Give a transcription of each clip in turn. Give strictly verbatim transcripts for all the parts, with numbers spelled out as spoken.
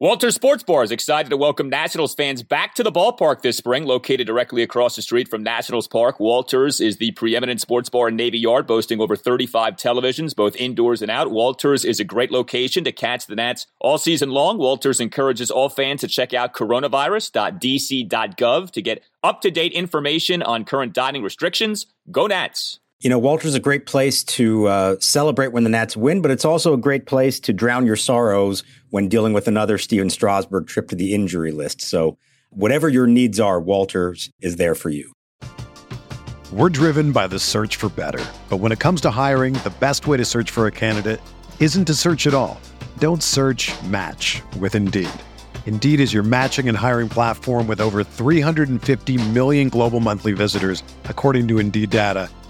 Walters Sports Bar is excited to welcome Nationals fans back to the ballpark this spring. Located directly across the street from Nationals Park, Walters is the preeminent sports bar in Navy Yard, boasting over thirty-five televisions, both indoors and out. Walters is a great location to catch the Nats all season long. Walters encourages all fans to check out coronavirus dot d c dot gov to get up-to-date information on current dining restrictions. Go Nats! You know, Walters is a great place to uh, celebrate when the Nats win, but it's also a great place to drown your sorrows when dealing with another Stephen Strasburg trip to the injury list. So whatever your needs are, Walters is there for you. We're driven by the search for better. But when it comes to hiring, the best way to search for a candidate isn't to search at all. Don't search, match with Indeed. Indeed is your matching and hiring platform with over three hundred fifty million global monthly visitors, according to Indeed data,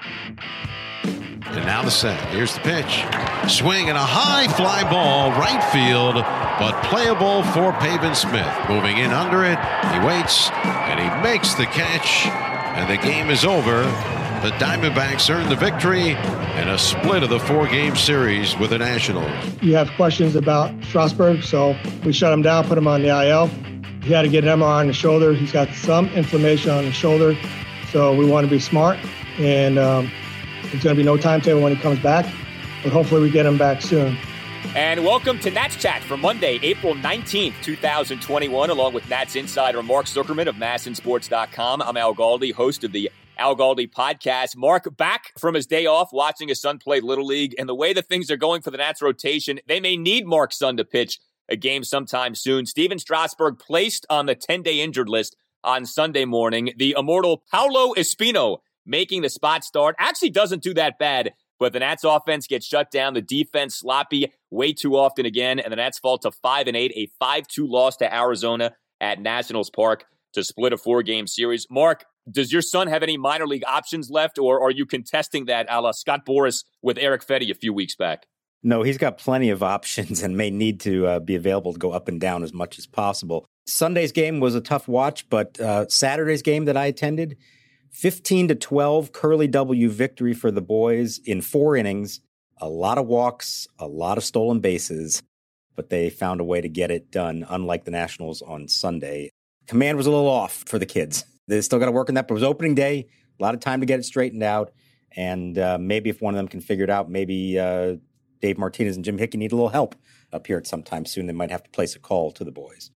And now the set. Here's the pitch. Swing and a high fly ball, right field, but playable for Pavin Smith. Moving in under it, he waits, and he makes the catch, and the game is over. The Diamondbacks earn the victory and a split of the four-game series with the Nationals. You have questions about Strasburg, so we shut him down, put him on the I L. He had to get an M R I on the shoulder. He's got some inflammation on the shoulder, so we want to be smart. And um, there's going to be no timetable when he comes back, but hopefully we get him back soon. And welcome to Nats Chat for Monday, April nineteenth, twenty twenty-one, along with Nats insider Mark Zuckerman of Mass In Sports dot com. I'm Al Galdi, host of the Al Galdi podcast. Mark, back from his day off watching his son play Little League, and the way that things are going for the Nats rotation, they may need Mark's son to pitch a game sometime soon. Stephen Strasburg placed on the ten-day injured list on Sunday morning. The immortal Paolo Espino making the spot start. Actually doesn't do that bad, but the Nats offense gets shut down. The defense sloppy way too often again, and the Nats fall to five and eight, a five two loss to Arizona at Nationals Park to split a four-game series. Mark, does your son have any minor league options left, or are you contesting that a la Scott Boras with Eric Fetty a few weeks back? No, he's got plenty of options and may need to uh, be available to go up and down as much as possible. Sunday's game was a tough watch, but uh, Saturday's game that I attended, fifteen to twelve Curly W victory for the boys in four innings, a lot of walks, a lot of stolen bases, but they found a way to get it done, unlike the Nationals on Sunday. Command was a little off for the kids. They still got to work on that, but it was opening day, a lot of time to get it straightened out, and uh, maybe if one of them can figure it out, maybe uh, Dave Martinez and Jim Hickey need a little help up here at sometime soon. They might have to place a call to the boys.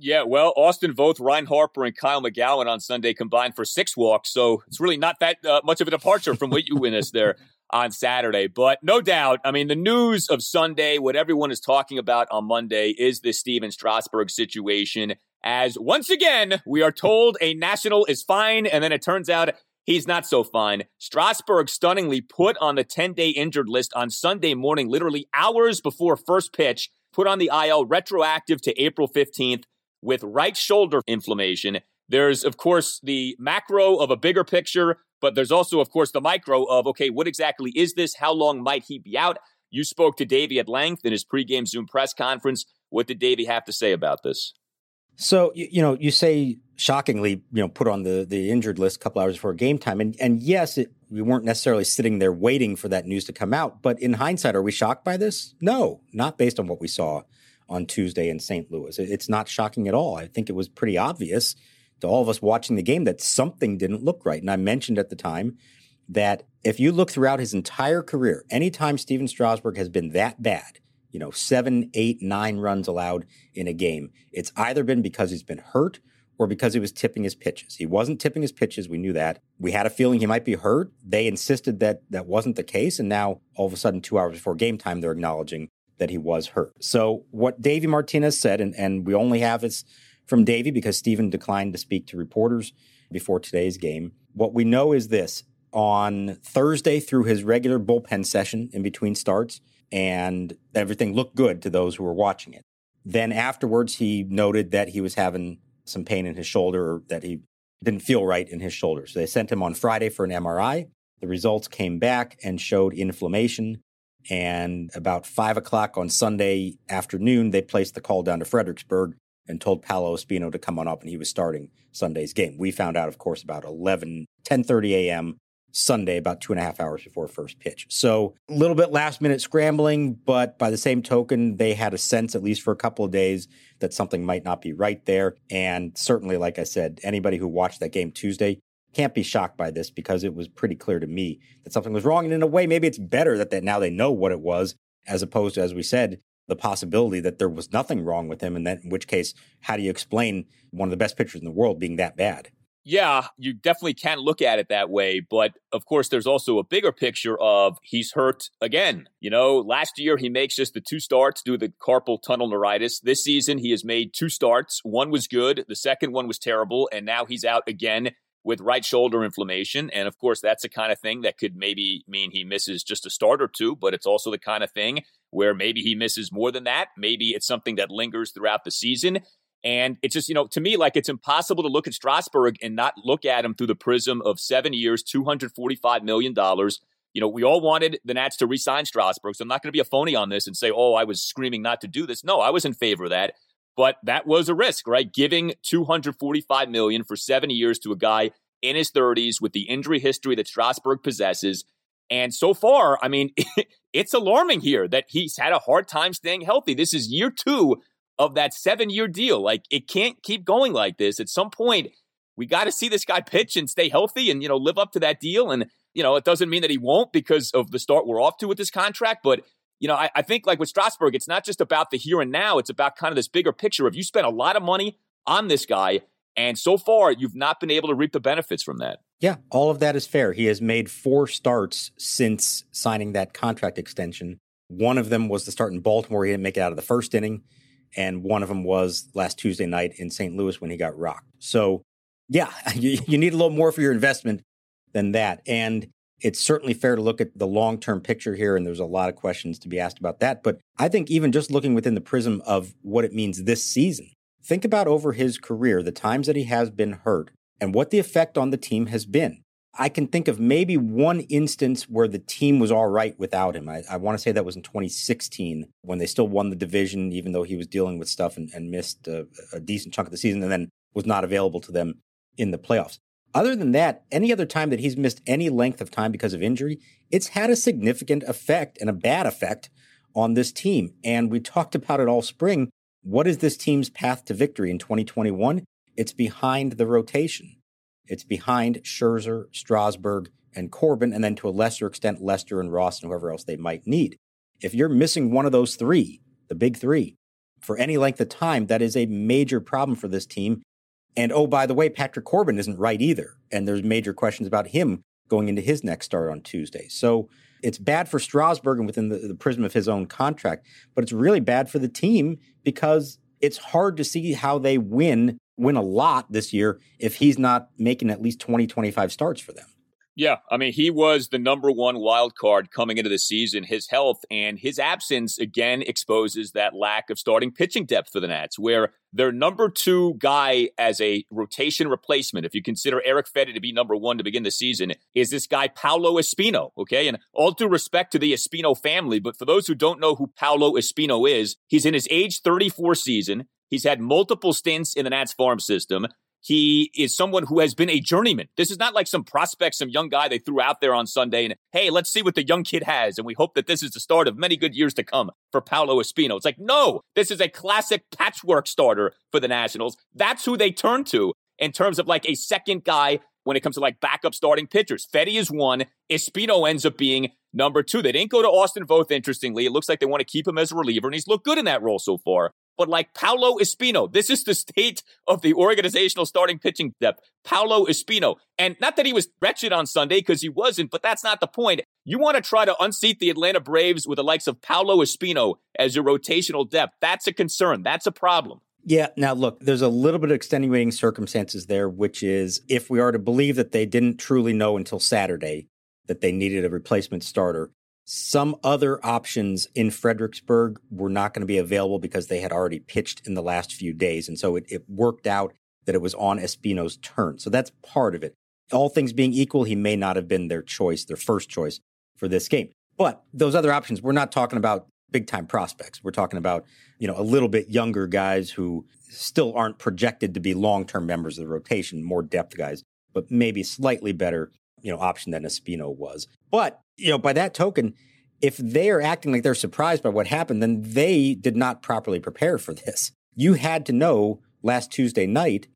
Yeah, well, Austin Voth, Ryne Harper, and Kyle McGowin on Sunday combined for six walks, so it's really not that uh, much of a departure from what you witnessed there on Saturday. But no doubt, I mean, the news of Sunday, what everyone is talking about on Monday, is this Stephen Strasburg situation, as once again, we are told a National is fine, and then it turns out he's not so fine. Strasburg stunningly put on the ten-day injured list on Sunday morning, literally hours before first pitch, put on the I L retroactive to April fifteenth. With right shoulder inflammation. There's, of course, the macro of a bigger picture, but there's also, of course, the micro of, okay, what exactly is this? How long might he be out? You spoke to Davey at length in his pregame Zoom press conference. What did Davey have to say about this? So, you, you know, you say shockingly, you know, put on the, the injured list a couple hours before game time. And, and yes, it, we weren't necessarily sitting there waiting for that news to come out. But in hindsight, are we shocked by this? No, not based on what we saw on Tuesday in Saint Louis. It's not shocking at all. I think it was pretty obvious to all of us watching the game that something didn't look right. And I mentioned at the time that if you look throughout his entire career, anytime Stephen Strasburg has been that bad, you know, seven, eight, nine runs allowed in a game, it's either been because he's been hurt or because he was tipping his pitches. He wasn't tipping his pitches. We knew that. We had a feeling he might be hurt. They insisted that that wasn't the case. And now all of a sudden, two hours before game time, they're acknowledging that he was hurt. So what Davey Martinez said, and, and we only have this from Davey because Stephen declined to speak to reporters before today's game. What we know is this. On Thursday, through his regular bullpen session in between starts, and everything looked good to those who were watching it. Then afterwards, he noted that he was having some pain in his shoulder, or that he didn't feel right in his shoulder. So they sent him on Friday for an M R I. The results came back and showed inflammation. And about five o'clock on Sunday afternoon, they placed the call down to Fredericksburg and told Paolo Espino to come on up, and he was starting Sunday's game. We found out, of course, about eleven, ten thirty a.m. Sunday, about two and a half hours before first pitch. So a little bit last-minute scrambling, but by the same token, they had a sense, at least for a couple of days, that something might not be right there. And certainly, like I said, anybody who watched that game Tuesday can't be shocked by this, because it was pretty clear to me that something was wrong. And in a way, maybe it's better that they, now they know what it was, as opposed to, as we said, the possibility that there was nothing wrong with him. And that, in which case, how do you explain one of the best pitchers in the world being that bad? Yeah, you definitely can look at it that way. But of course, there's also a bigger picture of he's hurt again. You know, last year he makes just the two starts due to the carpal tunnel neuritis. This season he has made two starts. One was good. The second one was terrible. And now he's out again with right shoulder inflammation. And of course, that's the kind of thing that could maybe mean he misses just a start or two. But it's also the kind of thing where maybe he misses more than that. Maybe it's something that lingers throughout the season. And it's just, you know, to me, like, it's impossible to look at Strasburg and not look at him through the prism of seven years, two hundred forty-five million dollars. You know, we all wanted the Nats to re-sign Strasburg, so I'm not going to be a phony on this and say, oh, I was screaming not to do this. No, I was in favor of that. But that was a risk, right? Giving two hundred forty-five million dollars for seven years to a guy in his thirties with the injury history that Strasburg possesses. And so far, I mean, it's alarming here that he's had a hard time staying healthy. This is year two of that seven-year deal. Like, it can't keep going like this. At some point, we got to see this guy pitch and stay healthy and, you know, live up to that deal. And, you know, it doesn't mean that he won't because of the start we're off to with this contract. But, you know, I, I think, like, with Strasburg, it's not just about the here and now. It's about kind of this bigger picture of you spent a lot of money on this guy, and so far you've not been able to reap the benefits from that. Yeah, all of that is fair. He has made four starts since signing that contract extension. One of them was the start in Baltimore. He didn't make it out of the first inning. And one of them was last Tuesday night in Saint Louis when he got rocked. So, yeah, you, you need a little more for your investment than that. And it's certainly fair to look at the long-term picture here, and there's a lot of questions to be asked about that. But I think even just looking within the prism of what it means this season, think about over his career, the times that he has been hurt and what the effect on the team has been. I can think of maybe one instance where the team was all right without him. I, I want to say that was in twenty sixteen when they still won the division, even though he was dealing with stuff and, and missed a, a decent chunk of the season and then was not available to them in the playoffs. Other than that, any other time that he's missed any length of time because of injury, it's had a significant effect and a bad effect on this team. And we talked about it all spring. What is this team's path to victory in twenty twenty-one? It's behind the rotation. It's behind Scherzer, Strasburg, and Corbin, and then to a lesser extent, Lester and Ross and whoever else they might need. If you're missing one of those three, the big three, for any length of time, that is a major problem for this team. And oh, by the way, Patrick Corbin isn't right either. And there's major questions about him going into his next start on Tuesday. So it's bad for Strasburg and within the, the prism of his own contract, but it's really bad for the team because it's hard to see how they win win a lot this year if he's not making at least twenty, twenty-five starts for them. Yeah, I mean, he was the number one wild card coming into the season. His health and his absence, again, exposes that lack of starting pitching depth for the Nats, where their number two guy as a rotation replacement, if you consider Eric Fetty to be number one to begin the season, is this guy Paolo Espino, okay? And all due respect to the Espino family, but for those who don't know who Paolo Espino is, he's in his age thirty-four season. He's had multiple stints in the Nats farm system. He is someone who has been a journeyman. This is not like some prospect, some young guy they threw out there on Sunday and, hey, let's see what the young kid has. And we hope that this is the start of many good years to come for Paolo Espino. It's like, no, this is a classic patchwork starter for the Nationals. That's who they turn to in terms of like a second guy when it comes to like backup starting pitchers. Fetty is one. Espino ends up being number two. They didn't go to Austin Voth, interestingly. It looks like they want to keep him as a reliever, and he's looked good in that role so far. But like Paolo Espino, this is the state of the organizational starting pitching depth. Paolo Espino. And not that he was wretched on Sunday, because he wasn't, but that's not the point. You want to try to unseat the Atlanta Braves with the likes of Paolo Espino as your rotational depth. That's a concern. That's a problem. Yeah. Now, look, there's a little bit of extenuating circumstances there, which is if we are to believe that they didn't truly know until Saturday that they needed a replacement starter. Some other options in Fredericksburg were not going to be available because they had already pitched in the last few days. And so it, it worked out that it was on Espino's turn. So that's part of it. All things being equal, he may not have been their choice, their first choice for this game. But those other options, we're not talking about big-time prospects. We're talking about, you know, a little bit younger guys who still aren't projected to be long-term members of the rotation, more depth guys, but maybe slightly better, you know, option than Espino was. But you know, by that token, if they are acting like they're surprised by what happened, then they did not properly prepare for this. You had to know last Tuesday night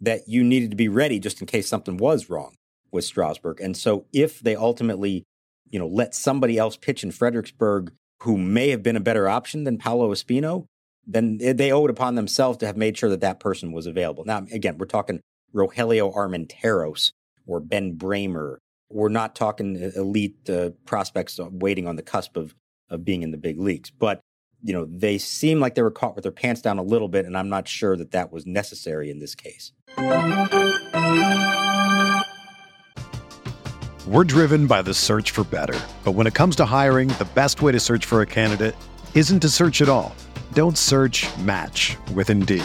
that you needed to be ready just in case something was wrong with Strasburg. And so if they ultimately, you know, let somebody else pitch in Fredericksburg who may have been a better option than Paolo Espino, then they owed upon themselves to have made sure that that person was available. Now, again, we're talking Rogelio Armenteros or Ben Bramer. We're not talking elite uh, prospects waiting on the cusp of, of being in the big leagues. But, you know, they seem like they were caught with their pants down a little bit, and I'm not sure that that was necessary in this case. We're driven by the search for better. But when it comes to hiring, the best way to search for a candidate isn't to search at all. Don't search, match with Indeed.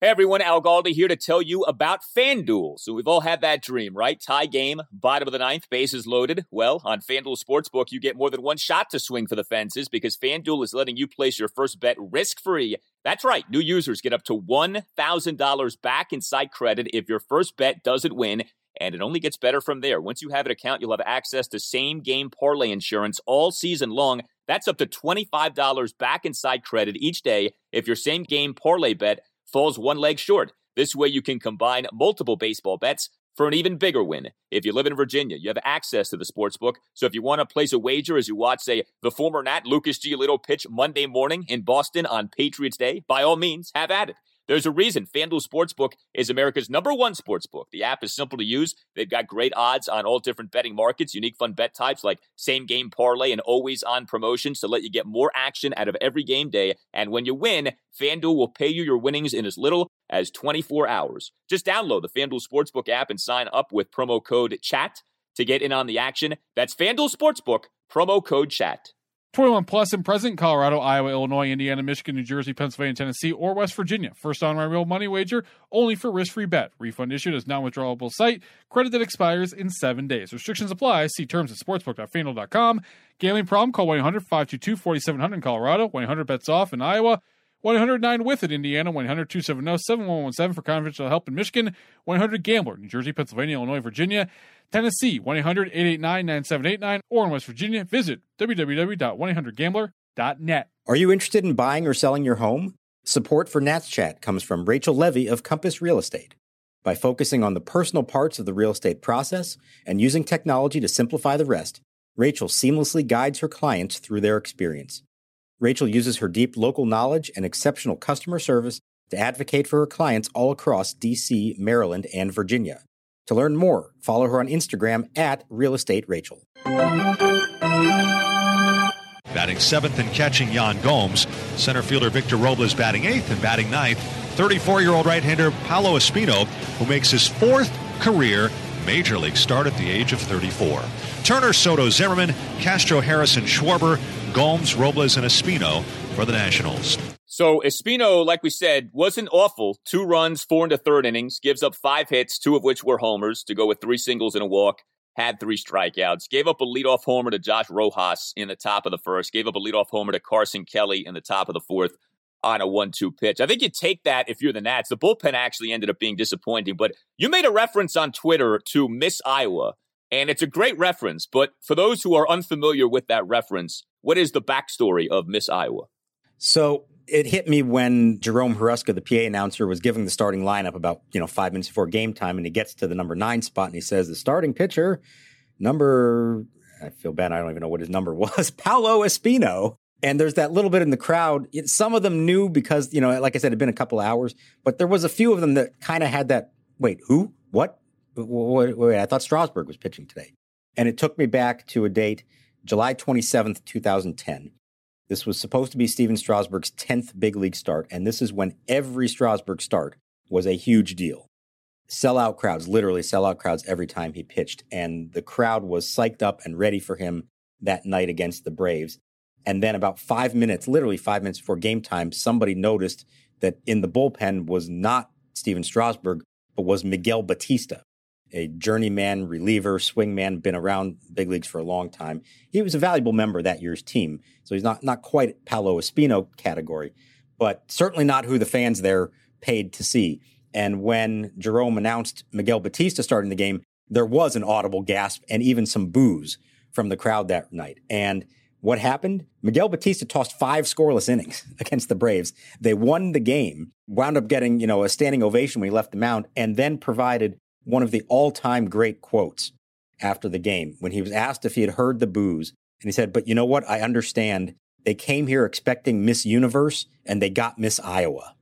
Hey everyone, Al Galdi here to tell you about FanDuel. So we've all had that dream, right? Tie game, bottom of the ninth, bases loaded. Well, on FanDuel Sportsbook, you get more than one shot to swing for the fences because FanDuel is letting you place your first bet risk-free. That's right. New users get up to one thousand dollars back in site credit if your first bet doesn't win, and it only gets better from there. Once you have an account, you'll have access to same-game parlay insurance all season long. That's up to twenty-five dollars back in site credit each day if your same-game parlay bet falls one leg short. This way you can combine multiple baseball bets for an even bigger win. If you live in Virginia, you have access to the sportsbook. So if you want to place a wager as you watch, say, the former Nat Lucas Giolito pitch Monday morning in Boston on Patriots Day, by all means, have at it. There's a reason FanDuel Sportsbook is America's number one sportsbook. The app is simple to use. They've got great odds on all different betting markets, unique fun bet types like same-game parlay and always-on promotions to let you get more action out of every game day. And when you win, FanDuel will pay you your winnings in as little as twenty-four hours. Just download the FanDuel Sportsbook app and sign up with promo code CHAT to get in on the action. That's FanDuel Sportsbook, promo code CHAT. twenty-one plus and present in Colorado, Iowa, Illinois, Indiana, Michigan, New Jersey, Pennsylvania, Tennessee, or West Virginia. First on my real money wager, only for risk-free bet. Refund issued as non-withdrawable site. Credit that expires in seven days. Restrictions apply. See terms at sportsbook dot fanduel dot com. Gambling problem? Call one eight hundred five two two four seven zero zero in Colorado. one eight hundred bets off in Iowa. one oh nine with in Indiana. one eight hundred two seven zero seven one one seven for confidential help in Michigan. one eight hundred gambler New Jersey, Pennsylvania, Illinois, Virginia. Tennessee, one eight hundred eight eight nine nine seven eight nine, or in West Virginia, visit w w w dot one eight hundred gambler dot net. Are you interested in buying or selling your home? Support for Nats Chat comes from Rachel Levy of Compass Real Estate. By focusing on the personal parts of the real estate process and using technology to simplify the rest, Rachel seamlessly guides her clients through their experience. Rachel uses her deep local knowledge and exceptional customer service to advocate for her clients all across D C, Maryland, and Virginia. To learn more, follow her on Instagram at Real Estate Rachel. Batting seventh and catching, Yan Gomes. Center fielder Victor Robles batting eighth and batting ninth. thirty-four-year-old right-hander Paolo Espino, who makes his fourth career Major League start at the age of thirty-four. Turner, Soto, Zimmerman, Castro, Harrison, Schwarber, Gomes, Robles, and Espino for the Nationals. So Espino, like we said, wasn't awful. Two runs, four in the third innings, gives up five hits, two of which were homers, to go with three singles and a walk. Had three strikeouts, gave up a leadoff homer to Josh Rojas in the top of the first, gave up a leadoff homer to Carson Kelly in the top of the fourth on a one two pitch. I think you take that if you're the Nats. The bullpen actually ended up being disappointing, but you made a reference on Twitter to Miss Iowa, and it's a great reference, but for those who are unfamiliar with that reference, what is the backstory of Miss Iowa? So it hit me when Jerome Huruska, the P A announcer, was giving the starting lineup about, you know, five minutes before game time, and he gets to the number nine spot, and he says, the starting pitcher, number, I feel bad, I don't even know what his number was, Paolo Espino. And there's that little bit in the crowd. It, some of them knew because, you know, like I said, it had been a couple hours, but there was a few of them that kind of had that, wait, who? What? Wait, wait, I thought Strasburg was pitching today. And it took me back to a date, July twenty-seventh, two thousand ten. This was supposed to be Stephen Strasburg's tenth big league start, and this is when every Strasburg start was a huge deal. Sellout crowds, literally sellout crowds every time he pitched, and the crowd was psyched up and ready for him that night against the Braves. And then about five minutes, literally five minutes before game time, somebody noticed that in the bullpen was not Stephen Strasburg, but was Miguel Batista, a journeyman, reliever, swingman, been around big leagues for a long time. He was a valuable member of that year's team, so he's not, not quite Paolo Espino category, but certainly not who the fans there paid to see. And when Jerome announced Miguel Batista starting the game, there was an audible gasp and even some boos from the crowd that night. And what happened? Miguel Batista tossed five scoreless innings against the Braves. They won the game, wound up getting, you know, a standing ovation when he left the mound, and then provided one of the all-time great quotes after the game when he was asked if he had heard the boos. And he said, but you know what? I understand. They came here expecting Miss Universe, and they got Miss Iowa.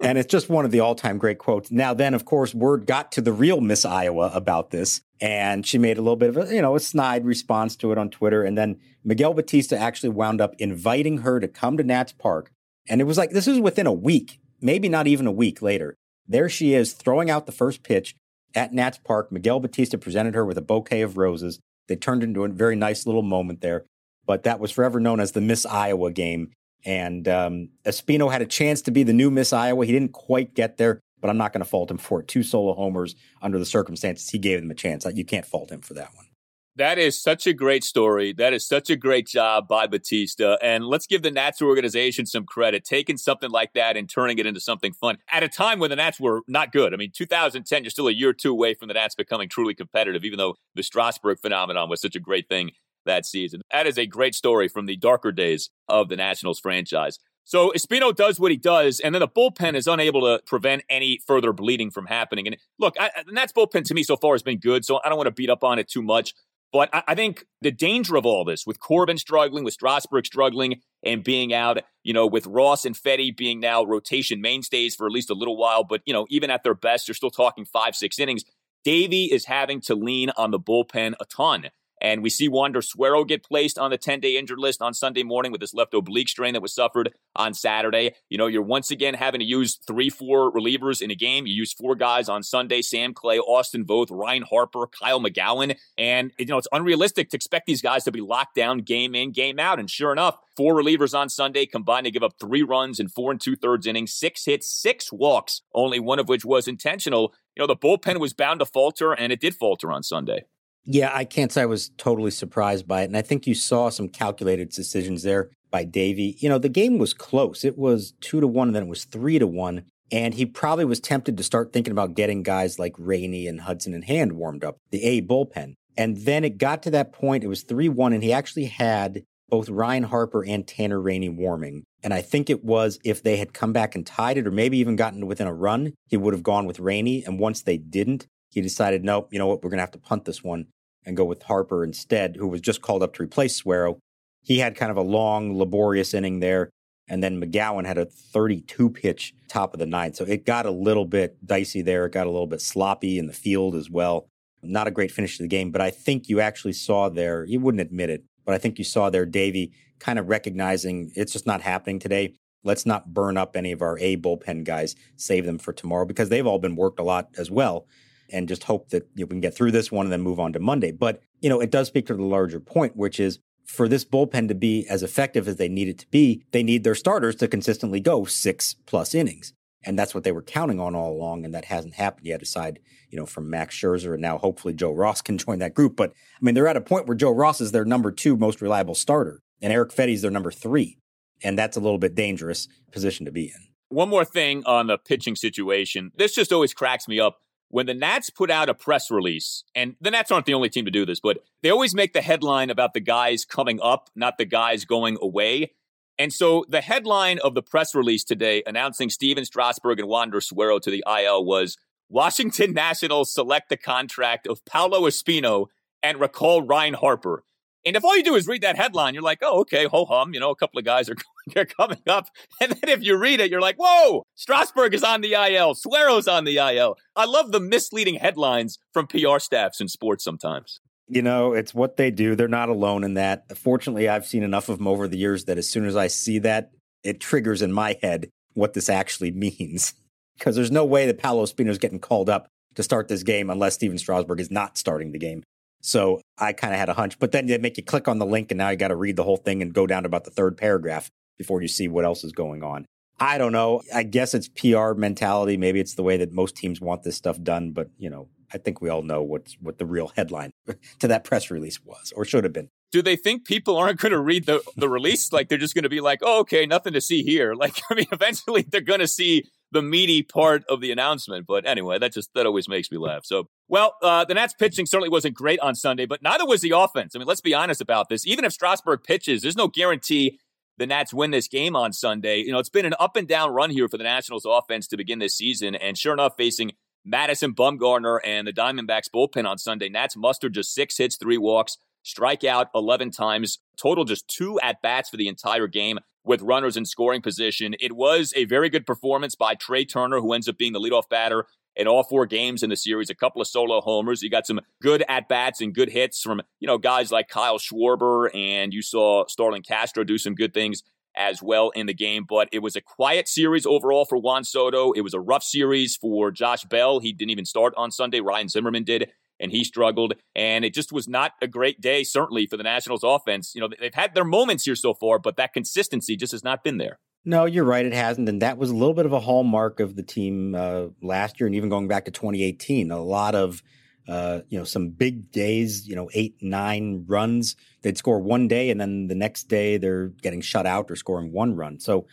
And it's just one of the all-time great quotes. Now then, of course, word got to the real Miss Iowa about this, and she made a little bit of a, you know, a snide response to it on Twitter. And then Miguel Batista actually wound up inviting her to come to Nats Park. And it was like, this is within a week, maybe not even a week later. There she is throwing out the first pitch at Nats Park. Miguel Batista presented her with a bouquet of roses. They turned into a very nice little moment there, but that was forever known as the Miss Iowa game. And um, Espino had a chance to be the new Miss Iowa. He didn't quite get there, but I'm not going to fault him for it. Two solo homers under the circumstances. He gave them a chance. You can't fault him for that one. That is such a great story. That is such a great job by Batista. And let's give the Nats organization some credit, taking something like that and turning it into something fun at a time when the Nats were not good. I mean, two thousand ten, you're still a year or two away from the Nats becoming truly competitive, even though the Strasburg phenomenon was such a great thing that season. That is a great story from the darker days of the Nationals franchise. So Espino does what he does, and then the bullpen is unable to prevent any further bleeding from happening. And look, I, the Nats bullpen to me so far has been good, so I don't want to beat up on it too much. But I, I think the danger of all this, with Corbin struggling, with Strasburg struggling and being out, you know, with Ross and Fetty being now rotation mainstays for at least a little while, but, you know, even at their best, they're still talking five, six innings. Davey is having to lean on the bullpen a ton. And we see Wander Suero get placed on the ten-day injured list on Sunday morning with this left oblique strain that was suffered on Saturday. You know, you're once again having to use three, four relievers in a game. You use four guys on Sunday, Sam Clay, Austin Voth, Ryne Harper, Kyle McGowin. And, you know, it's unrealistic to expect these guys to be locked down game in, game out. And sure enough, four relievers on Sunday combined to give up three runs in four and two-thirds innings, six hits, six walks, only one of which was intentional. You know, the bullpen was bound to falter, and it did falter on Sunday. Yeah, I can't say I was totally surprised by it. And I think you saw some calculated decisions there by Davey. You know, the game was close. It was two to one, and then it was three to one. And he probably was tempted to start thinking about getting guys like Rainey and Hudson and Hand warmed up, the A bullpen. And then it got to that point. It was three one, and he actually had both Ryne Harper and Tanner Rainey warming. And I think it was if they had come back and tied it or maybe even gotten within a run, he would have gone with Rainey. And once they didn't, he decided, nope, you know what, we're going to have to punt this one and go with Harper instead, who was just called up to replace Suero. He had kind of a long, laborious inning there, and then McGowin had a thirty-two-pitch top of the ninth. So it got a little bit dicey there. It got a little bit sloppy in the field as well. Not a great finish to the game, but I think you actually saw there, you wouldn't admit it, But I think you saw there Davey kind of recognizing it's just not happening today. Let's not burn up any of our A bullpen guys, save them for tomorrow, because they've all been worked a lot as well, and just hope that you know, we can get through this one and then move on to Monday. But, you know, it does speak to the larger point, which is for this bullpen to be as effective as they need it to be, they need their starters to consistently go six plus innings. And that's what they were counting on all along, and that hasn't happened yet, aside, you know, from Max Scherzer, and now hopefully Joe Ross can join that group. But, I mean, they're at a point where Joe Ross is their number two most reliable starter, and Eric Fetty is their number three. And that's a little bit dangerous position to be in. One more thing on the pitching situation. This just always cracks me up. When the Nats put out a press release, and the Nats aren't the only team to do this, but they always make the headline about the guys coming up, not the guys going away. And so the headline of the press release today announcing Stephen Strasburg and Wander Suero to the I L was, Washington Nationals select the contract of Paolo Espino and recall Ryne Harper. And if all you do is read that headline, you're like, oh, okay, ho-hum, you know, a couple of guys are they're coming up. And then if you read it, you're like, whoa, Strasburg is on the I L, Suero's on the I L. I love the misleading headlines from P R staffs in sports sometimes. You know, it's what they do. They're not alone in that. Fortunately, I've seen enough of them over the years that as soon as I see that, it triggers in my head what this actually means. Because there's no way that Paolo Espino is getting called up to start this game unless Stephen Strasburg is not starting the game. So I kind of had a hunch, but then they make you click on the link and now you got to read the whole thing and go down to about the third paragraph before you see what else is going on. I don't know. I guess it's P R mentality. Maybe it's the way that most teams want this stuff done. But, you know, I think we all know what's, what the real headline to that press release was or should have been. Do they think people aren't going to read the, the release? Like they're just going to be like, oh, okay, nothing to see here. Like, I mean, eventually they're going to see the meaty part of the announcement. But anyway, that just, that always makes me laugh. So, well, uh, the Nats pitching certainly wasn't great on Sunday, but neither was the offense. I mean, let's be honest about this. Even if Strasburg pitches, there's no guarantee the Nats win this game on Sunday. You know, it's been an up and down run here for the Nationals offense to begin this season. And sure enough, facing Madison Bumgarner and the Diamondbacks bullpen on Sunday, Nats mustered just six hits, three walks, strike out eleven times, total just two at-bats for the entire game with runners in scoring position. It was a very good performance by Trey Turner, who ends up being the leadoff batter in all four games in the series, a couple of solo homers. You got some good at-bats and good hits from, you know, guys like Kyle Schwarber, and you saw Starlin Castro do some good things as well in the game. But it was a quiet series overall for Juan Soto. It was a rough series for Josh Bell. He didn't even start on Sunday. Ryan Zimmerman did, and he struggled. And it just was not a great day, certainly, for the Nationals offense. You know, they've had their moments here so far, but that consistency just has not been there. No, you're right. It hasn't. And that was a little bit of a hallmark of the team uh, last year. And even going back to twenty eighteen, a lot of, uh, you know, some big days, you know, eight, nine runs. They'd score one day and then the next day they're getting shut out or scoring one run. So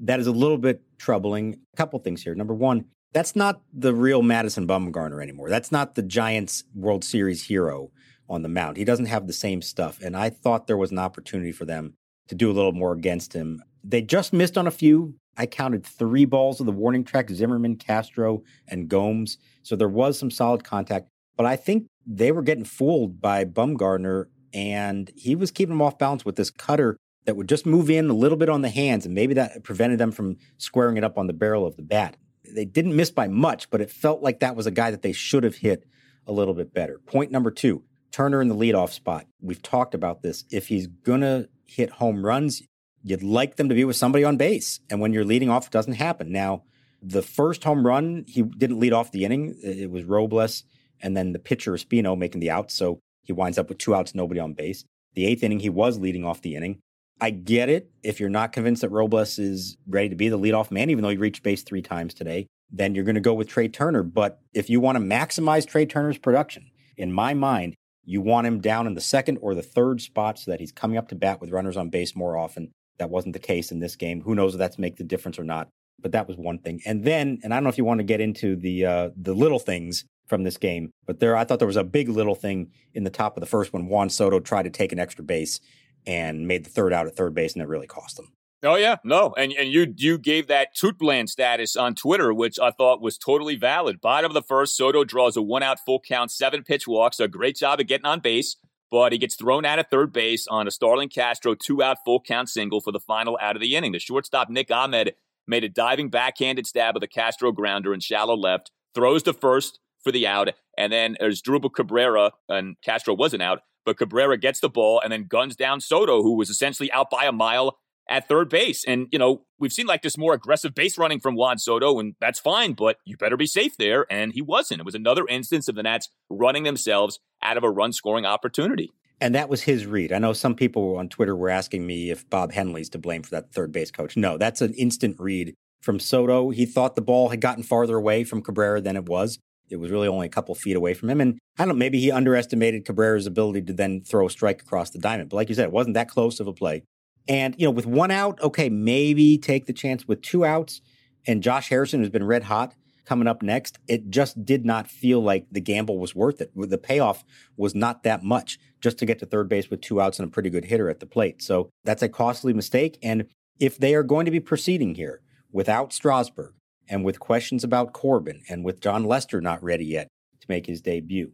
that is a little bit troubling. A couple things here. Number one, that's not the real Madison Bumgarner anymore. That's not the Giants World Series hero on the mound. He doesn't have the same stuff. And I thought there was an opportunity for them to do a little more against him. They just missed on a few. I counted three balls of the warning track, Zimmerman, Castro, and Gomes. So there was some solid contact. But I think they were getting fooled by Bumgarner, and he was keeping them off balance with this cutter that would just move in a little bit on the hands, and maybe that prevented them from squaring it up on the barrel of the bat. They didn't miss by much, but it felt like that was a guy that they should have hit a little bit better. Point number two, Turner in the leadoff spot. We've talked about this. If he's going to hit home runs, you'd like them to be with somebody on base. And when you're leading off, it doesn't happen. Now, the first home run, he didn't lead off the inning. It was Robles and then the pitcher, Espino, making the out. So he winds up with two outs, nobody on base. The eighth inning, he was leading off the inning. I get it. If you're not convinced that Robles is ready to be the leadoff man, even though he reached base three times today, then you're going to go with Trey Turner. But if you want to maximize Trey Turner's production, in my mind, you want him down in the second or the third spot so that he's coming up to bat with runners on base more often. That wasn't the case in this game. Who knows if that's make the difference or not, but that was one thing. And then, and I don't know if you want to get into the uh, the little things from this game, but there, I thought there was a big little thing in the top of the first when Juan Soto tried to take an extra base and made the third out at third base, and it really cost them. Oh, yeah. No. And and you you gave that Tootland status on Twitter, which I thought was totally valid. Bottom of the first, Soto draws a one-out full count, seven-pitch walk, so a great job of getting on base. But he gets thrown out at third base on a Starlin Castro two-out full-count single for the final out of the inning. The shortstop, Nick Ahmed, made a diving backhanded stab of the Castro grounder in shallow left, throws to first, for the out. And then there's Asdrubal Cabrera, and Castro wasn't out, but Cabrera gets the ball and then guns down Soto, who was essentially out by a mile at third base. And, you know, we've seen like this more aggressive base running from Juan Soto, and that's fine, but you better be safe there. And he wasn't. It was another instance of the Nats running themselves out of a run-scoring opportunity. And that was his read. I know some people on Twitter were asking me if Bob Henley's to blame for that third base coach. No, that's an instant read from Soto. He thought the ball had gotten farther away from Cabrera than it was. It was really only a couple feet away from him. And I don't know, maybe he underestimated Cabrera's ability to then throw a strike across the diamond. But like you said, it wasn't that close of a play. And, you know, with one out, okay, maybe take the chance. With two outs, and Josh Harrison has been red hot coming up next, it just did not feel like the gamble was worth it. The payoff was not that much just to get to third base with two outs and a pretty good hitter at the plate. So that's a costly mistake. And if they are going to be proceeding here without Strasburg and with questions about Corbin and with John Lester not ready yet to make his debut,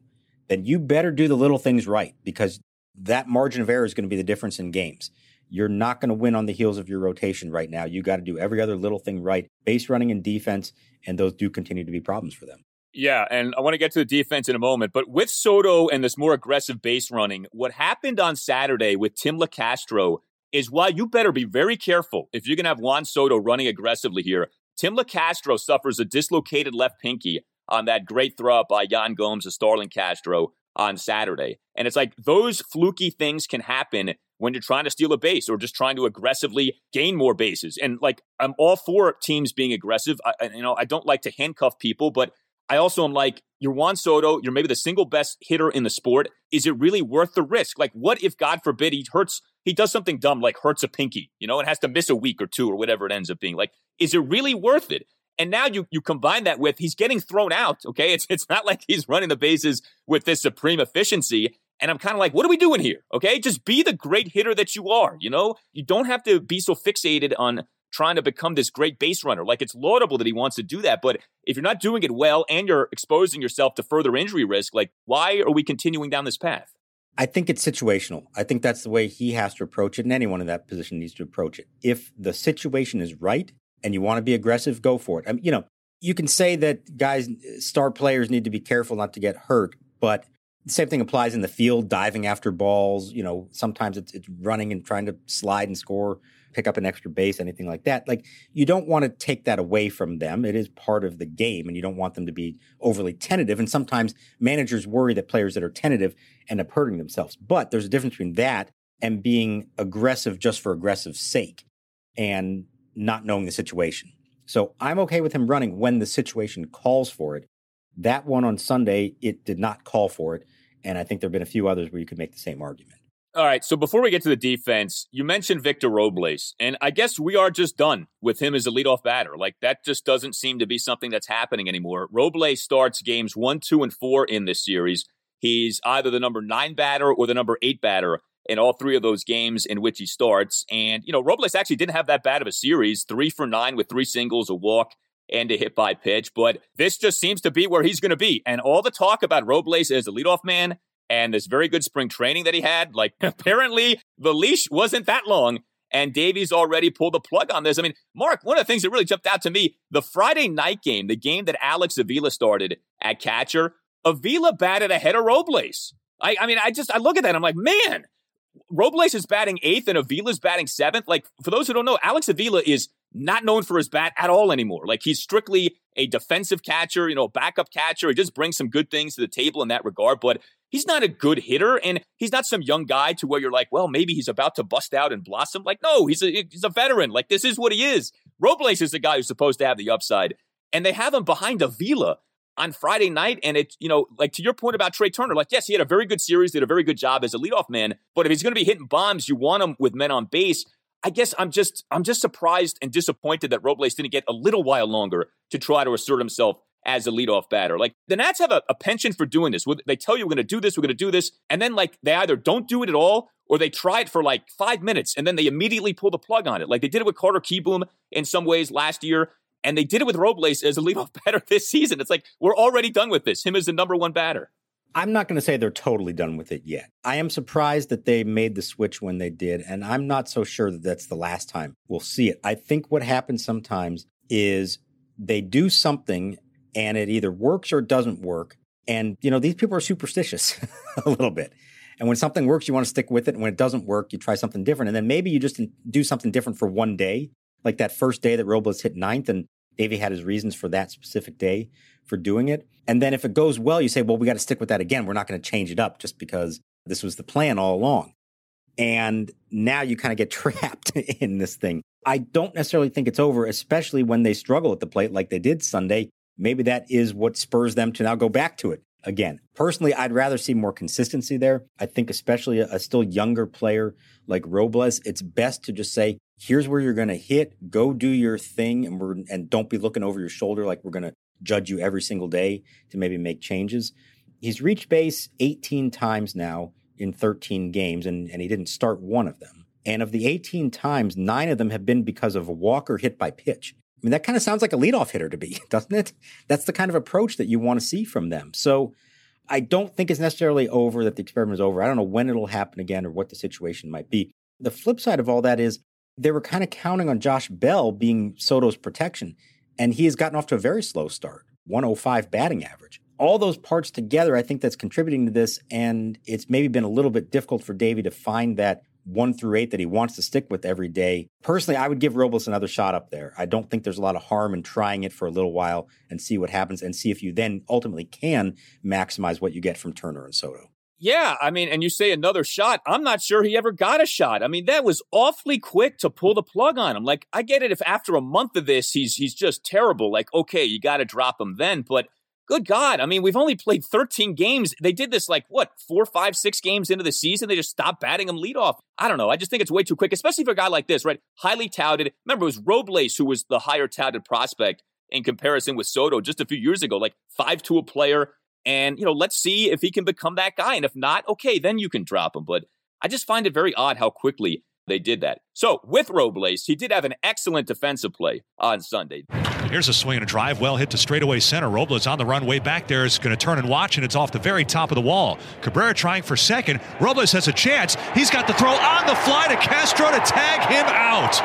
then you better do the little things right, because that margin of error is going to be the difference in games. You're not going to win on the heels of your rotation right now. You got to do every other little thing right, base running and defense, and those do continue to be problems for them. Yeah, and I want to get to the defense in a moment, but with Soto and this more aggressive base running, what happened on Saturday with Tim LeCastro is why you better be very careful if you're going to have Juan Soto running aggressively here. Tim LeCastro suffers a dislocated left pinky on that great throw up by Yan Gomes to Starlin Castro on Saturday. And it's like those fluky things can happen when you're trying to steal a base or just trying to aggressively gain more bases. And like, I'm all for teams being aggressive. I, you know, I don't like to handcuff people, but I also am like, you're Juan Soto, you're maybe the single best hitter in the sport. Is it really worth the risk? Like, what if, God forbid, he hurts, he does something dumb, like hurts a pinky, you know, and has to miss a week or two or whatever it ends up being. Like, is it really worth it? And now you you combine that with he's getting thrown out, okay? It's it's not like he's running the bases with this supreme efficiency. And I'm kind of like, what are we doing here, okay? Just be the great hitter that you are, you know? You don't have to be so fixated on trying to become this great base runner. Like, it's laudable that he wants to do that, but if you're not doing it well and you're exposing yourself to further injury risk, like, why are we continuing down this path? I think it's situational. I think that's the way he has to approach it, and anyone in that position needs to approach it. If the situation is right, and you want to be aggressive, go for it. I mean, you know, you can say that guys, star players need to be careful not to get hurt, but the same thing applies in the field, diving after balls. You know, sometimes it's, it's running and trying to slide and score, pick up an extra base, anything like that. Like, you don't want to take that away from them. It is part of the game, and you don't want them to be overly tentative. And sometimes managers worry that players that are tentative end up hurting themselves. But there's a difference between that and being aggressive just for aggressive's sake. And not knowing the situation. So I'm okay with him running when the situation calls for it. That one on Sunday, it did not call for it. And I think there have been a few others where you could make the same argument. All right. So before we get to the defense, you mentioned Victor Robles, and I guess we are just done with him as a leadoff batter. Like, that just doesn't seem to be something that's happening anymore. Robles starts games one, two, and four in this series. He's either the number nine batter or the number eight batter in all three of those games in which he starts. And, you know, Robles actually didn't have that bad of a series, three for nine with three singles, a walk, and a hit by pitch. But this just seems to be where he's going to be. And all the talk about Robles as a leadoff man and this very good spring training that he had, like, apparently the leash wasn't that long. And Davies already pulled the plug on this. I mean, Mark, one of the things that really jumped out to me, the Friday night game, the game that Alex Avila started at catcher, Avila batted ahead of Robles. I, I mean, I just, I look at that and I'm like, man, Robles is batting eighth and Avila's batting seventh. Like, for those who don't know, Alex Avila is not known for his bat at all anymore. Like, he's strictly a defensive catcher, you know, backup catcher. He just brings some good things to the table in that regard, but he's not a good hitter, and he's not some young guy to where you're like, well, maybe he's about to bust out and blossom. Like, no, he's a, he's a veteran. Like, this is what he is. Robles is the guy who's supposed to have the upside, and they have him behind Avila on Friday night. And it, you know, like to your point about Trey Turner, like, yes, he had a very good series, did a very good job as a leadoff man, but if he's going to be hitting bombs, you want him with men on base. I guess I'm just, I'm just surprised and disappointed that Robles didn't get a little while longer to try to assert himself as a leadoff batter. Like, the Nats have a, a penchant for doing this. They tell you, we're going to do this, we're going to do this. And then like, they either don't do it at all, or they try it for like five minutes and then they immediately pull the plug on it. Like, they did it with Carter Kieboom in some ways last year. And they did it with Robles as a leadoff batter this season. It's like, we're already done with this. Him as the number one batter. I'm not going to say they're totally done with it yet. I am surprised that they made the switch when they did, and I'm not so sure that that's the last time we'll see it. I think what happens sometimes is they do something and it either works or it doesn't work. And, you know, these people are superstitious a little bit. And when something works, you want to stick with it. And when it doesn't work, you try something different. And then maybe you just do something different for one day, like that first day that Robles hit ninth. And Davey had his reasons for that specific day for doing it. And then if it goes well, you say, well, we got to stick with that again. We're not going to change it up just because this was the plan all along. And now you kind of get trapped in this thing. I don't necessarily think it's over, especially when they struggle at the plate like they did Sunday. Maybe that is what spurs them to now go back to it again. Personally, I'd rather see more consistency there. I think especially a, a still younger player like Robles, it's best to just say, here's where you're going to hit, go do your thing, and we're and don't be looking over your shoulder like we're going to judge you every single day to maybe make changes. He's reached base eighteen times now in thirteen games, and, and he didn't start one of them. And of the eighteen times, nine of them have been because of a walk or hit by pitch. I mean, that kind of sounds like a leadoff hitter to be, doesn't it? That's the kind of approach that you want to see from them. So I don't think it's necessarily over, that the experiment is over. I don't know when it'll happen again or what the situation might be. The flip side of all that is they were kind of counting on Josh Bell being Soto's protection, and he has gotten off to a very slow start, one oh five batting average. All those parts together, I think that's contributing to this, and it's maybe been a little bit difficult for Davey to find that one through eight that he wants to stick with every day. Personally, I would give Robles another shot up there. I don't think there's a lot of harm in trying it for a little while and see what happens and see if you then ultimately can maximize what you get from Turner and Soto. Yeah, I mean, and you say another shot. I'm not sure he ever got a shot. I mean, that was awfully quick to pull the plug on him. Like, I get it if after a month of this, he's he's just terrible. Like, okay, you got to drop him then, but good God. I mean, we've only played thirteen games. They did this like, what, four, five, six games into the season? They just stopped batting him leadoff. I don't know. I just think it's way too quick, especially for a guy like this, right? Highly touted. Remember, it was Robles who was the higher touted prospect in comparison with Soto just a few years ago, like five to a player. And, you know, let's see if he can become that guy. And if not, okay, then you can drop him. But I just find it very odd how quickly they did that. So with Robles, he did have an excellent defensive play on Sunday. Here's a swing and a drive, well hit to straightaway center. Robles on the run way back there is going to turn and watch, and it's off the very top of the wall. Cabrera trying for second. Robles has a chance. He's got the throw on the fly to Castro to tag him out.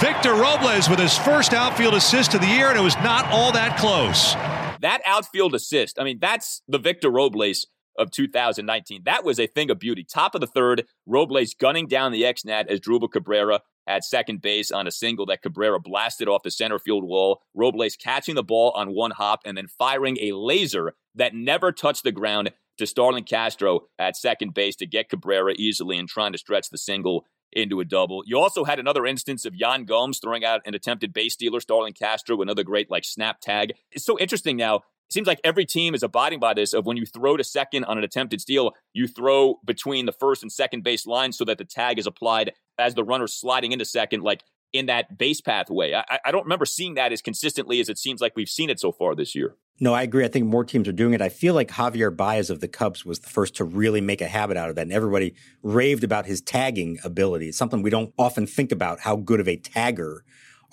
Victor Robles with his first outfield assist of the year, and it was not all that close. That outfield assist, I mean, that's the Victor Robles of two thousand nineteen. That was a thing of beauty. Top of the third, Robles gunning down the ex-nat as Asdrubal Cabrera at second base on a single that Cabrera blasted off the center field wall. Robles catching the ball on one hop and then firing a laser that never touched the ground to Starlin Castro at second base to get Cabrera easily and trying to stretch the single into a double. You also had another instance of Yan Gomes throwing out an attempted base stealer, Starlin Castro, another great like snap tag. It's so interesting now. It seems like every team is abiding by this of when you throw to second on an attempted steal, you throw between the first and second base lines so that the tag is applied as the runner's sliding into second, like in that base pathway. I, I don't remember seeing that as consistently as it seems like we've seen it so far this year. No, I agree. I think more teams are doing it. I feel like Javier Baez of the Cubs was the first to really make a habit out of that. And everybody raved about his tagging ability. It's something we don't often think about. How good of a tagger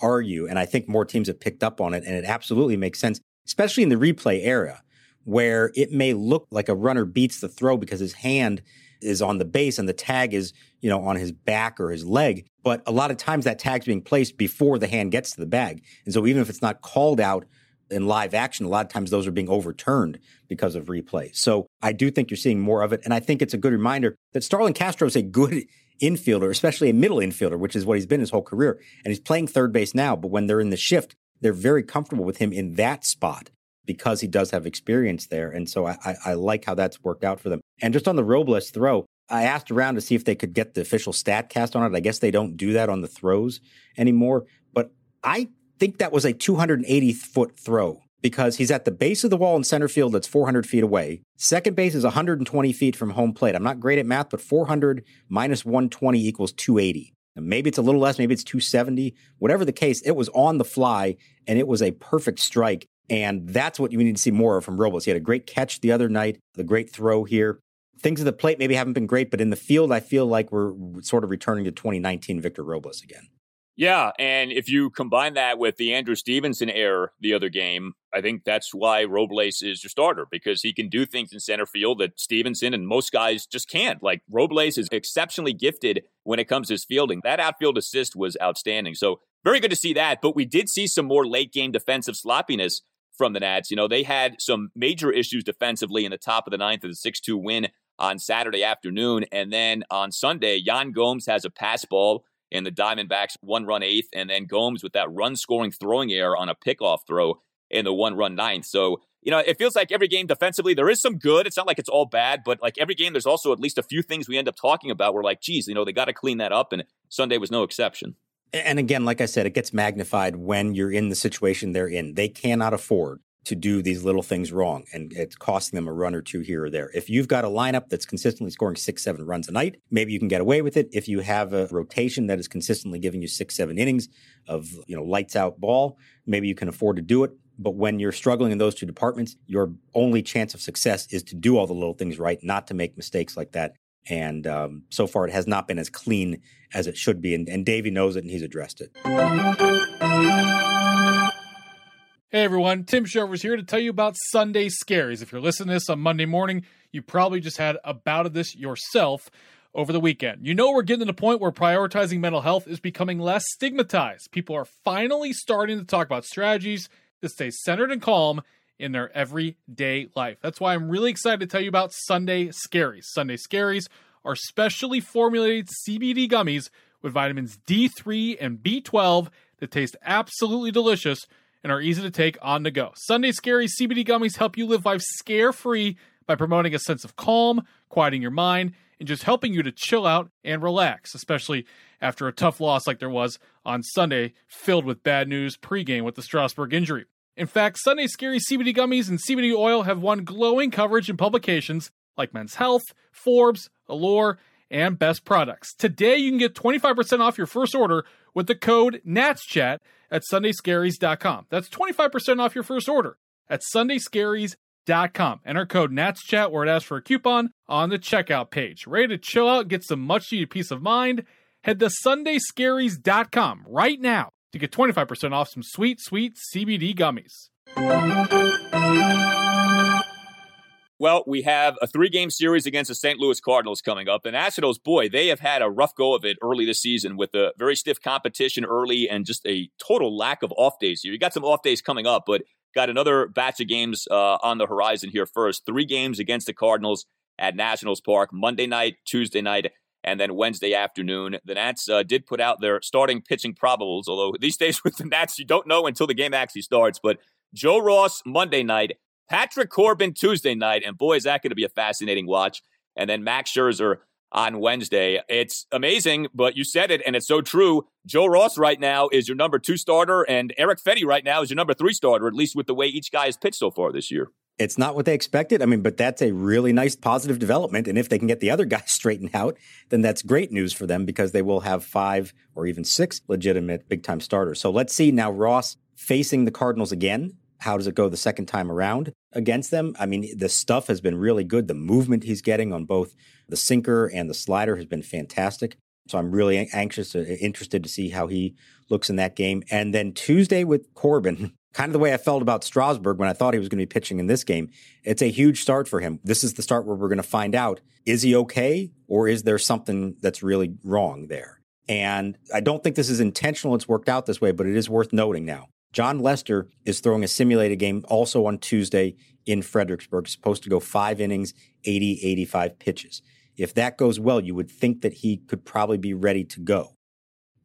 are you? And I think more teams have picked up on it. And it absolutely makes sense, especially in the replay era, where it may look like a runner beats the throw because his hand is on the base and the tag is, you know, on his back or his leg. But a lot of times that tag's being placed before the hand gets to the bag. And so even if it's not called out in live action, a lot of times those are being overturned because of replay. So I do think you're seeing more of it. And I think it's a good reminder that Starlin Castro is a good infielder, especially a middle infielder, which is what he's been his whole career. And he's playing third base now, but when they're in the shift, they're very comfortable with him in that spot because he does have experience there. And so I, I, I like how that's worked out for them. And just on the Robles throw, I asked around to see if they could get the official Statcast on it. I guess they don't do that on the throws anymore. But I think that was a two hundred eighty foot throw because he's at the base of the wall in center field that's four hundred feet away. Second base is one hundred twenty feet from home plate. I'm not great at math, but four hundred minus one twenty equals two eighty. Maybe it's a little less, maybe it's two seventy. Whatever the case, it was on the fly, and it was a perfect strike. And that's what you need to see more of from Robles. He had a great catch the other night, the great throw here. Things at the plate maybe haven't been great, but in the field, I feel like we're sort of returning to twenty nineteen Victor Robles again. Yeah, and if you combine that with the Andrew Stevenson error the other game, I think that's why Robles is your starter, because he can do things in center field that Stevenson and most guys just can't. Like, Robles is exceptionally gifted when it comes to his fielding. That outfield assist was outstanding. So very good to see that, but we did see some more late game defensive sloppiness from the Nats. You know, they had some major issues defensively in the top of the ninth of the six two win on Saturday afternoon. And then on Sunday, Yan Gomes has a pass ball in the Diamondbacks one-run eighth, and then Gomes with that run-scoring throwing error on a pickoff throw in the one-run ninth. So, you know, it feels like every game defensively, there is some good. It's not like it's all bad, but like every game, there's also at least a few things we end up talking about. We're like, geez, you know, they got to clean that up, and Sunday was no exception. And again, like I said, it gets magnified when you're in the situation they're in. They cannot afford to do these little things wrong, and it's costing them a run or two here or there. If you've got a lineup that's consistently scoring six, seven runs a night, maybe you can get away with it. If you have a rotation that is consistently giving you six, seven innings of, you know, lights out ball, maybe you can afford to do it. But when you're struggling in those two departments, your only chance of success is to do all the little things right, not to make mistakes like that. And um, so far, it has not been as clean as it should be. And, and Davey knows it, and he's addressed it. Hey everyone, Tim Sherver's here to tell you about Sunday Scaries. If you're listening to this on Monday morning, you probably just had a bout of this yourself over the weekend. You know, we're getting to the point where prioritizing mental health is becoming less stigmatized. People are finally starting to talk about strategies to stay centered and calm in their everyday life. That's why I'm really excited to tell you about Sunday Scaries. Sunday Scaries are specially formulated C B D gummies with vitamins D three and B twelve that taste absolutely delicious and are easy to take on the go. Sunday Scaries C B D gummies help you live life scare-free by promoting a sense of calm, quieting your mind, and just helping you to chill out and relax, especially after a tough loss like there was on Sunday, filled with bad news pregame with the Strasburg injury. In fact, Sunday Scaries C B D gummies and C B D oil have won glowing coverage in publications like Men's Health, Forbes, Allure, and Best Products. Today, you can get twenty-five percent off your first order with the code NATSCHAT at sunday scaries dot com. That's twenty-five percent off your first order at sunday scaries dot com. Enter code NATSCHAT where it asks for a coupon on the checkout page. Ready to chill out, get some much-needed peace of mind? Head to sunday scaries dot com right now to get twenty-five percent off some sweet, sweet C B D gummies. Well, we have a three-game series against the Saint Louis Cardinals coming up. And Astros, boy, they have had a rough go of it early this season with a very stiff competition early and just a total lack of off days here. You got some off days coming up, but got another batch of games uh, on the horizon here first. Three games against the Cardinals at Nationals Park, Monday night, Tuesday night, and then Wednesday afternoon. The Nats uh, did put out their starting pitching probables, although these days with the Nats, you don't know until the game actually starts. But Joe Ross, Monday night. Patrick Corbin Tuesday night, and boy, is that going to be a fascinating watch. And then Max Scherzer on Wednesday. It's amazing, but you said it, and it's so true. Joe Ross right now is your number two starter, and Eric Fetty right now is your number three starter, at least with the way each guy has pitched so far this year. It's not what they expected. I mean, but that's a really nice positive development. And if they can get the other guys straightened out, then that's great news for them because they will have five or even six legitimate big-time starters. So let's see now Ross facing the Cardinals again. How does it go the second time around against them? I mean, the stuff has been really good. The movement he's getting on both the sinker and the slider has been fantastic. So I'm really anxious, uh, interested to see how he looks in that game. And then Tuesday with Corbin, kind of the way I felt about Strasburg when I thought he was going to be pitching in this game. It's a huge start for him. This is the start where we're going to find out, is he okay or is there something that's really wrong there? And I don't think this is intentional. It's worked out this way, but it is worth noting now. John Lester is throwing a simulated game also on Tuesday in Fredericksburg, supposed to go five innings, eighty, eighty-five pitches. If that goes well, you would think that he could probably be ready to go.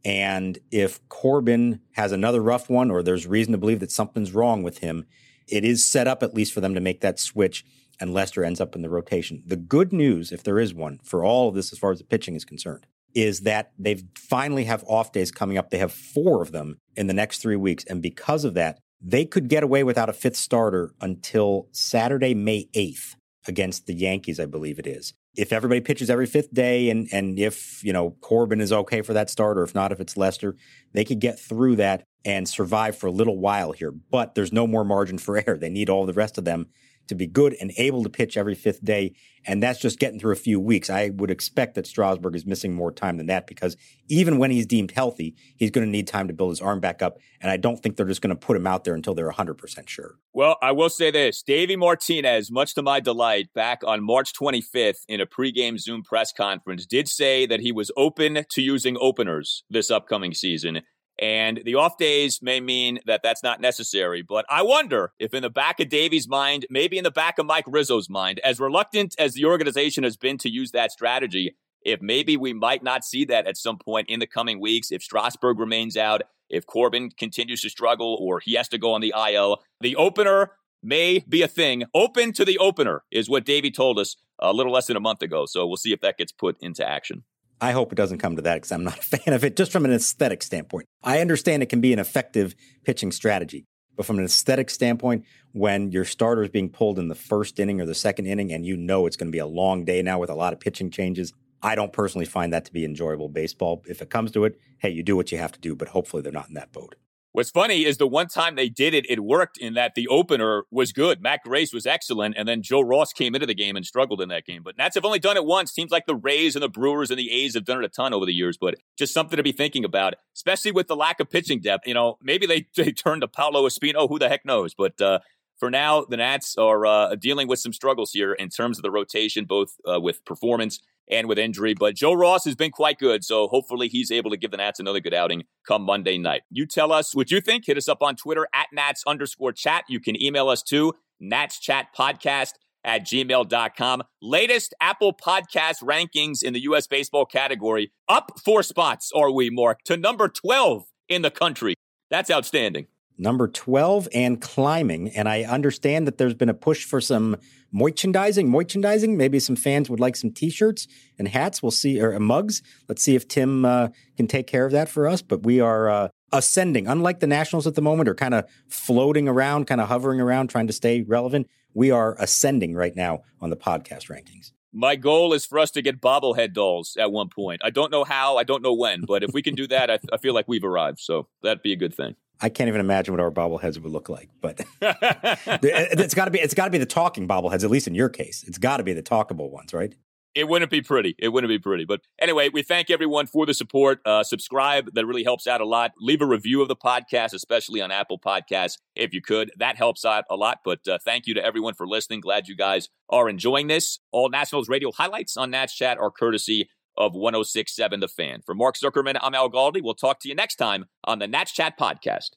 And if Corbin has another rough one or there's reason to believe that something's wrong with him, it is set up at least for them to make that switch and Lester ends up in the rotation. The good news, if there is one, for all of this as far as the pitching is concerned, is that they finally have off days coming up. They have four of them in the next three weeks. And because of that, they could get away without a fifth starter until Saturday, May eighth against the Yankees, I believe it is. If everybody pitches every fifth day and and if, you know, Corbin is okay for that start, or if not, if it's Lester, they could get through that and survive for a little while here. But there's no more margin for error. They need all the rest of them to be good and able to pitch every fifth day. And that's just getting through a few weeks. I would expect that Strasburg is missing more time than that because even when he's deemed healthy, he's going to need time to build his arm back up. And I don't think they're just going to put him out there until they're one hundred percent sure. Well, I will say this. Davey Martinez, much to my delight, back on March twenty-fifth in a pregame Zoom press conference, did say that he was open to using openers this upcoming season. And the off days may mean that that's not necessary. But I wonder if in the back of Davy's mind, maybe in the back of Mike Rizzo's mind, as reluctant as the organization has been to use that strategy, if maybe we might not see that at some point in the coming weeks, if Strasburg remains out, if Corbin continues to struggle, or he has to go on the I L, the opener may be a thing. Open to the opener is what Davey told us a little less than a month ago. So we'll see if that gets put into action. I hope it doesn't come to that because I'm not a fan of it, just from an aesthetic standpoint. I understand it can be an effective pitching strategy, but from an aesthetic standpoint, when your starter is being pulled in the first inning or the second inning, and you know it's going to be a long day now with a lot of pitching changes, I don't personally find that to be enjoyable baseball. If it comes to it, hey, you do what you have to do, but hopefully they're not in that boat. What's funny is the one time they did it, it worked in that the opener was good. Matt Grace was excellent, and then Joe Ross came into the game and struggled in that game. But Nats have only done it once. Seems like the Rays and the Brewers and the A's have done it a ton over the years, but just something to be thinking about, especially with the lack of pitching depth. You know, maybe they, they turned to Paolo Espino. Who the heck knows? But uh, for now, the Nats are uh, dealing with some struggles here in terms of the rotation, both uh, with performance and with injury. But Joe Ross has been quite good, so hopefully he's able to give the Nats another good outing come Monday night. You tell us what you think. Hit us up on Twitter at Nats underscore chat. You can email us to natschatpodcast at gmail dot com. Latest Apple Podcast rankings in the U S baseball category. Up four spots, are we, Mark, to number twelve in the country. That's outstanding. Number twelve and climbing. And I understand that there's been a push for some merchandising, merchandising. Maybe some fans would like some T-shirts and hats. We'll see, or mugs. Let's see if Tim uh, can take care of that for us. But we are uh, ascending. Unlike the Nationals at the moment, are kind of floating around, kind of hovering around, trying to stay relevant. We are ascending right now on the podcast rankings. My goal is for us to get bobblehead dolls at one point. I don't know how, I don't know when, but if we can do that, I, I feel like we've arrived. So that'd be a good thing. I can't even imagine what our bobbleheads would look like, but it's got to be it's got to be the talking bobbleheads, at least in your case. It's got to be the talkable ones, right? It wouldn't be pretty. It wouldn't be pretty. But anyway, we thank everyone for the support. Uh, subscribe. That really helps out a lot. Leave a review of the podcast, especially on Apple Podcasts, if you could. That helps out a lot. But uh, thank you to everyone for listening. Glad you guys are enjoying this. All Nationals radio highlights on Nats Chat are courtesy of one oh six point seven The Fan. For Mark Zuckerman, I'm Al Galdi. We'll talk to you next time on the Nats Chat podcast.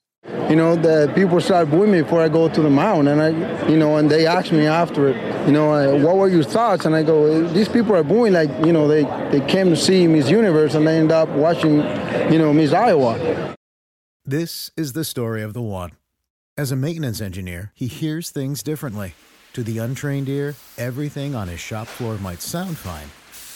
You know, the people start booing me before I go to the mound, and I, you know, and they ask me after it, you know, I, what were your thoughts? And I go, these people are booing like, you know, they, they came to see Miss Universe and they end up watching, you know, Miss Iowa. This is the story of the one. As a maintenance engineer, he hears things differently. To the untrained ear, everything on his shop floor might sound fine,